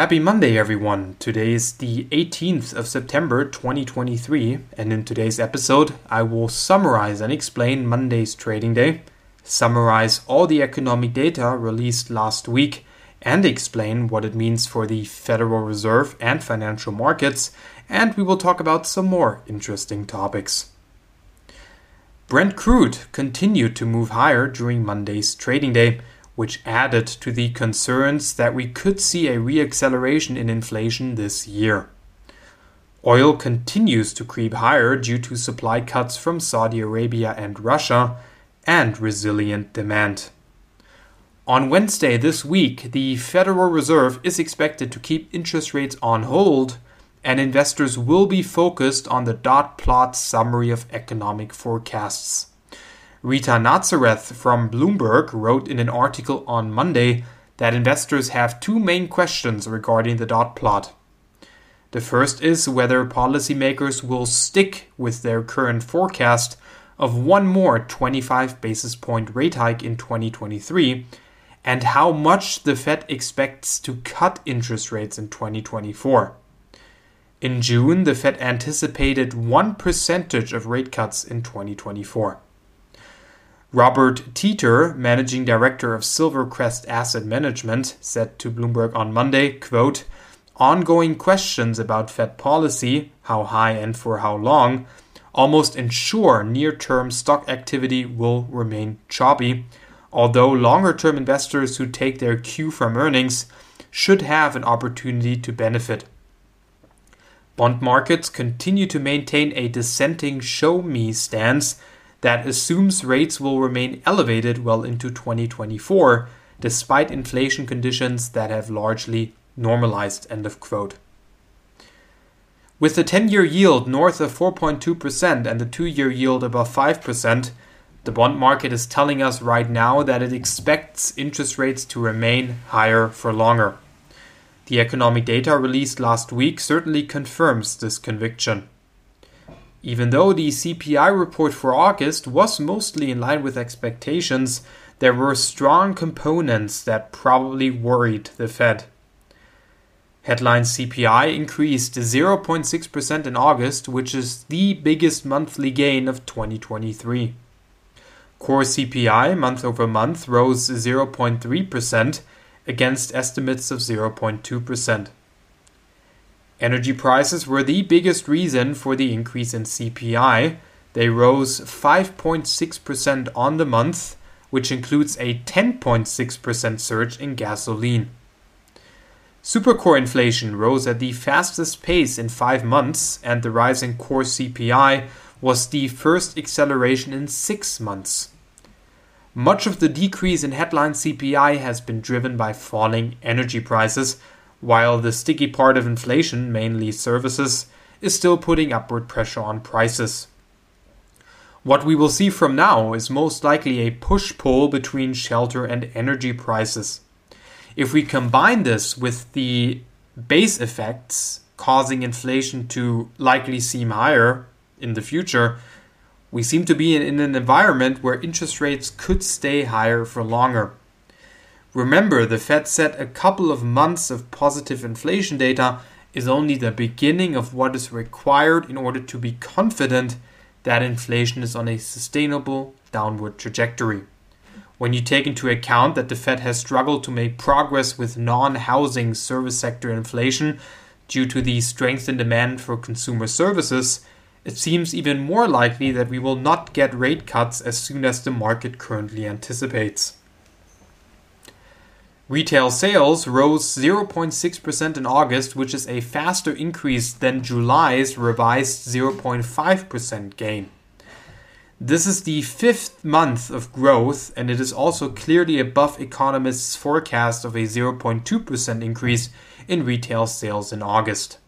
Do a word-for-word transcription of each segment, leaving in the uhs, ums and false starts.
Happy Monday, everyone. Today is the eighteenth of September twenty twenty-three, and in today's episode, I will summarize and explain Monday's trading day, summarize all the economic data released last week, and explain what it means for the Federal Reserve and financial markets, and we will talk about some more interesting topics. Brent crude continued to move higher during Monday's trading day, which added to the concerns that we could see a reacceleration in inflation this year. Oil continues to creep higher due to supply cuts from Saudi Arabia and Russia, and resilient demand. On Wednesday this week, the Federal Reserve is expected to keep interest rates on hold, and investors will be focused on the dot plot summary of economic forecasts. Rita Nazareth from Bloomberg wrote in an article on Monday that investors have two main questions regarding the dot plot. The first is whether policymakers will stick with their current forecast of one more twenty-five basis point rate hike in twenty twenty-three, and how much the Fed expects to cut interest rates in twenty twenty-four. In June, the Fed anticipated one percentage of rate cuts in twenty twenty-four. Robert Teeter, managing director of Silvercrest Asset Management, said to Bloomberg on Monday, quote, "Ongoing questions about Fed policy, how high and for how long, almost ensure near-term stock activity will remain choppy, although longer-term investors who take their cue from earnings should have an opportunity to benefit. Bond markets continue to maintain a dissenting show-me stance that assumes rates will remain elevated well into twenty twenty-four, despite inflation conditions that have largely normalized," end of quote. With the ten-year yield north of four point two percent and the two-year yield above five percent, the bond market is telling us right now that it expects interest rates to remain higher for longer. The economic data released last week certainly confirms this conviction. Even though the C P I report for August was mostly in line with expectations, there were strong components that probably worried the Fed. Headline C P I increased zero point six percent in August, which is the biggest monthly gain of twenty twenty-three. Core C P I month over month rose zero point three percent against estimates of zero point two percent. Energy prices were the biggest reason for the increase in C P I. They rose five point six percent on the month, which includes a ten point six percent surge in gasoline. Supercore inflation rose at the fastest pace in five months, and the rise in core C P I was the first acceleration in six months. Much of the decrease in headline C P I has been driven by falling energy prices, while the sticky part of inflation, mainly services, is still putting upward pressure on prices. What we will see from now is most likely a push-pull between shelter and energy prices. If we combine this with the base effects causing inflation to likely seem higher in the future, we seem to be in an environment where interest rates could stay higher for longer. Remember, the Fed said a couple of months of positive inflation data is only the beginning of what is required in order to be confident that inflation is on a sustainable downward trajectory. When you take into account that the Fed has struggled to make progress with non-housing service sector inflation due to the strength in demand for consumer services, it seems even more likely that we will not get rate cuts as soon as the market currently anticipates. Retail sales rose zero point six percent in August, which is a faster increase than July's revised zero point five percent gain. This is the fifth month of growth, and it is also clearly above economists' forecast of a zero point two percent increase in retail sales in August.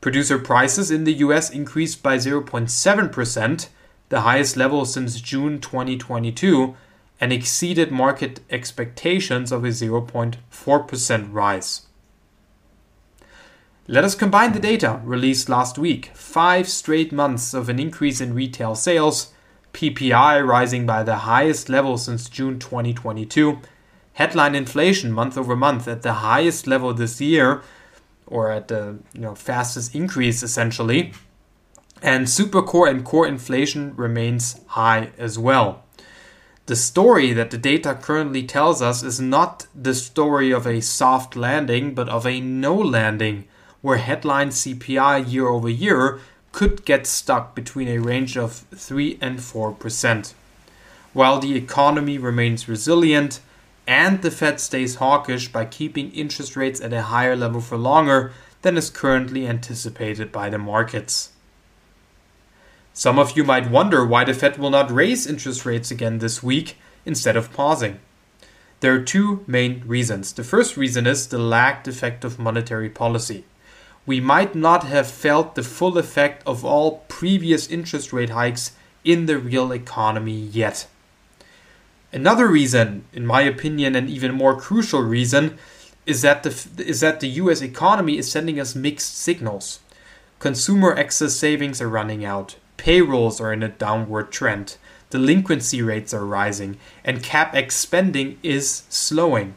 Producer prices in the U S increased by zero point seven percent, the highest level since June twenty twenty-two, and exceeded market expectations of a zero point four percent rise. Let us combine the data released last week. Five straight months of an increase in retail sales, P P I rising by the highest level since June twenty twenty-two, headline inflation month over month at the highest level this year, or at the you know fastest increase essentially. And supercore and core inflation remains high as well. The story that the data currently tells us is not the story of a soft landing, but of a no landing, where headline C P I year over year could get stuck between a range of three and four percent. While the economy remains resilient and the Fed stays hawkish by keeping interest rates at a higher level for longer than is currently anticipated by the markets. Some of you might wonder why the Fed will not raise interest rates again this week instead of pausing. There are two main reasons. The first reason is the lagged effect of monetary policy. We might not have felt the full effect of all previous interest rate hikes in the real economy yet. Another reason, in my opinion, an even more crucial reason, is that the, is that the U S economy is sending us mixed signals. Consumer excess savings are running out. Payrolls are in a downward trend, delinquency rates are rising, and CapEx spending is slowing.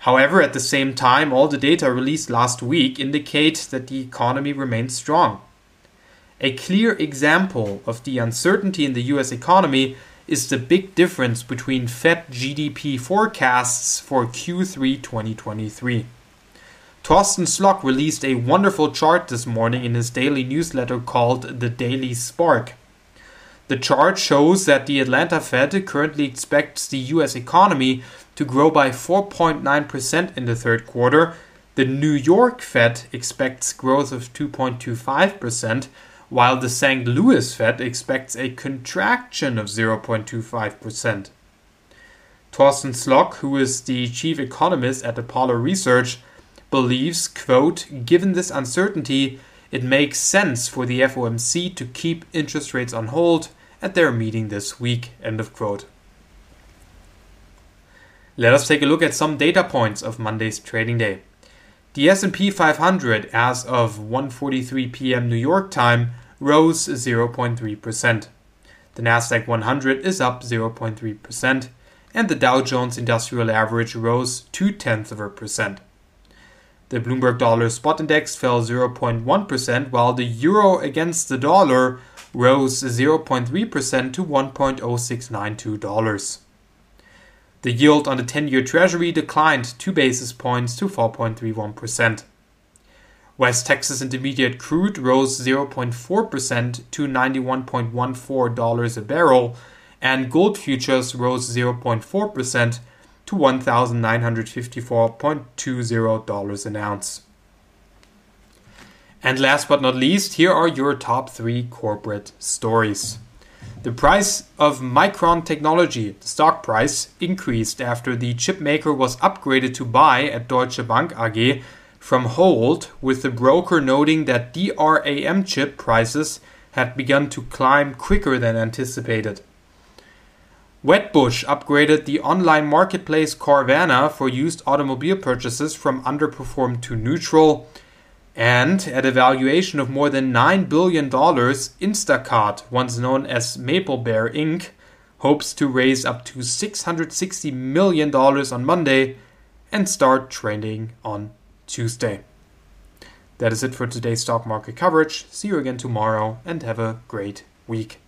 However, at the same time, all the data released last week indicate that the economy remains strong. A clear example of the uncertainty in the U S economy is the big difference between Fed G D P forecasts for Q three twenty twenty-three. Torsten Slok released a wonderful chart this morning in his daily newsletter called The Daily Spark. The chart shows that the Atlanta Fed currently expects the U S economy to grow by four point nine percent in the third quarter. The New York Fed expects growth of two point two five percent, while the Saint Louis Fed expects a contraction of zero point two five percent. Torsten Slok, who is the chief economist at Apollo Research, believes, quote, given this uncertainty, it makes sense for the F O M C to keep interest rates on hold at their meeting this week, end of quote. Let us take a look at some data points of Monday's trading day. The S and P five hundred, as of one forty-three p.m. New York time, rose zero point three percent. The Nasdaq one hundred is up zero point three percent, and the Dow Jones Industrial Average rose two tenths of a percent. The Bloomberg Dollar Spot Index fell zero point one percent, while the euro against the dollar rose zero point three percent to one point zero six nine two dollars. The yield on the ten-year Treasury declined two basis points to four point three one percent. West Texas Intermediate Crude rose zero point four percent to ninety-one dollars and fourteen cents a barrel, and gold futures rose zero point four percent to one thousand nine hundred fifty-four dollars and twenty cents an ounce. And last but not least, here are your top three corporate stories. The price of Micron Technology, the stock price, increased after the chipmaker was upgraded to buy at Deutsche Bank A G from hold, with the broker noting that D RAM chip prices had begun to climb quicker than anticipated. Wedbush upgraded the online marketplace Carvana for used automobile purchases from underperformed to neutral. And at a valuation of more than nine billion dollars, Instacart, once known as MapleBear Incorporated, hopes to raise up to six hundred sixty million dollars on Monday and start trading on Tuesday. That is it for today's stock market coverage. See you again tomorrow and have a great week.